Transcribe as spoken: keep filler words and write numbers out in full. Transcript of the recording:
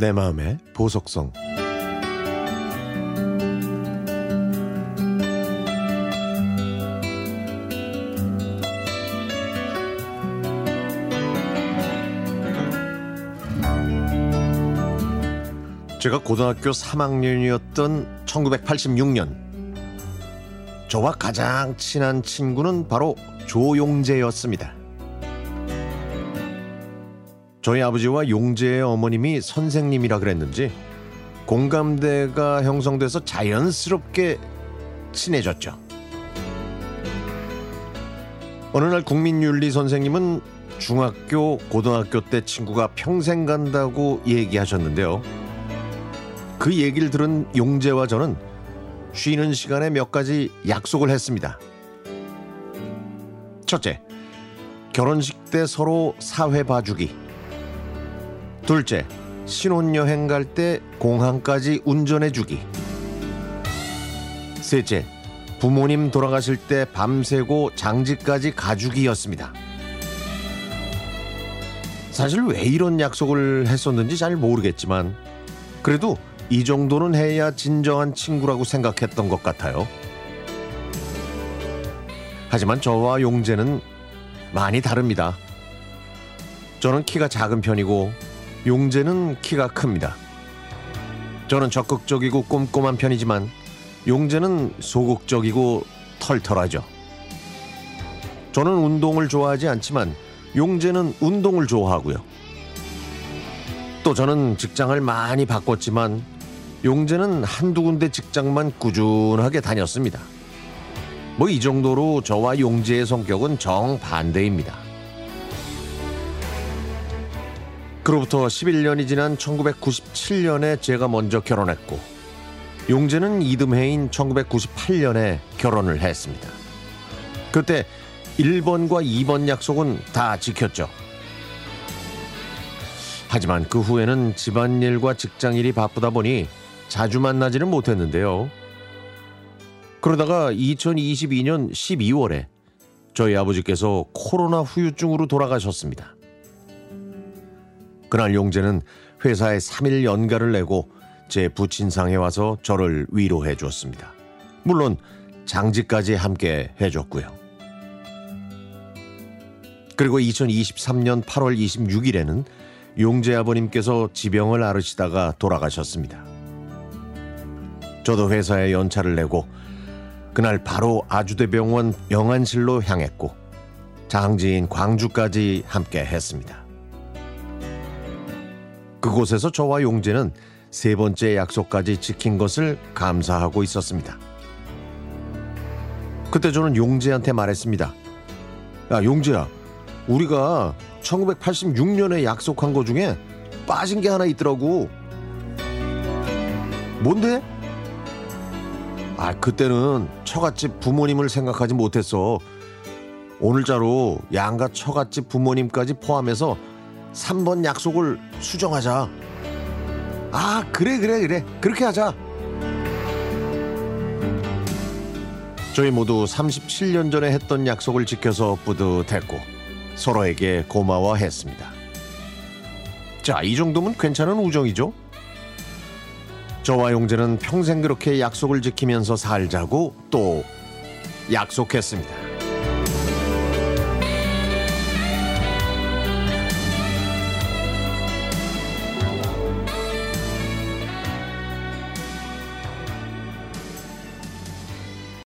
내 마음의 보석성. 제가 고등학교 삼 학년이었던 천구백팔십육 년, 저와 가장 친한 친구는 바로 조용재였습니다. 저희 아버지와 용재의 어머님이 선생님이라 그랬는지 공감대가 형성돼서 자연스럽게 친해졌죠. 어느 날 국민윤리 선생님은 중학교, 고등학교 때 친구가 평생 간다고 얘기하셨는데요. 그 얘기를 들은 용재와 저는 쉬는 시간에 몇 가지 약속을 했습니다. 첫째, 결혼식 때 서로 사회 봐주기. 둘째, 신혼여행 갈 때 공항까지 운전해주기. 셋째, 부모님 돌아가실 때 밤새고 장지까지 가주기였습니다. 사실 왜 이런 약속을 했었는지 잘 모르겠지만 그래도 이 정도는 해야 진정한 친구라고 생각했던 것 같아요. 하지만 저와 용재는 많이 다릅니다. 저는 키가 작은 편이고 용재는 키가 큽니다. 저는 적극적이고 꼼꼼한 편이지만 용재는 소극적이고 털털하죠. 저는 운동을 좋아하지 않지만 용재는 운동을 좋아하고요. 또 저는 직장을 많이 바꿨지만 용재는 한두 군데 직장만 꾸준하게 다녔습니다. 뭐 이 정도로 저와 용재의 성격은 정반대입니다. 그로부터 십일 년이 지난 천구백구십칠 년에 제가 먼저 결혼했고 용재는 이듬해인 천구백구십팔 년에 결혼을 했습니다. 그때 일 번과 이 번 약속은 다 지켰죠. 하지만 그 후에는 집안일과 직장일이 바쁘다 보니 자주 만나지는 못했는데요. 그러다가 이천이십이 년 십이월에 저희 아버지께서 코로나 후유증으로 돌아가셨습니다. 그날 용재는 회사에 삼 일 연가를 내고 제 부친상에 와서 저를 위로해 줬습니다. 물론 장지까지 함께 해줬고요. 그리고 이천이십삼 년 팔월 이십육일에는 용재 아버님께서 지병을 앓으시다가 돌아가셨습니다. 저도 회사에 연차를 내고 그날 바로 아주대병원 영안실로 향했고 장지인 광주까지 함께 했습니다. 그곳에서 저와 용재는 세 번째 약속까지 지킨 것을 감사하고 있었습니다. 그때 저는 용재한테 말했습니다. 야, 용재야, 우리가 천구백팔십육 년에 약속한 거 중에 빠진 게 하나 있더라고. 뭔데? 아, 그때는 처갓집 부모님을 생각하지 못했어. 오늘자로 양가 처갓집 부모님까지 포함해서 삼 번 약속을 수정하자. 아, 그래 그래 그래 그렇게 하자. 저희 모두 삼십칠 년 전에 했던 약속을 지켜서 뿌듯했고 서로에게 고마워했습니다. 자, 이 정도면 괜찮은 우정이죠. 저와 용재는 평생 그렇게 약속을 지키면서 살자고 또 약속했습니다.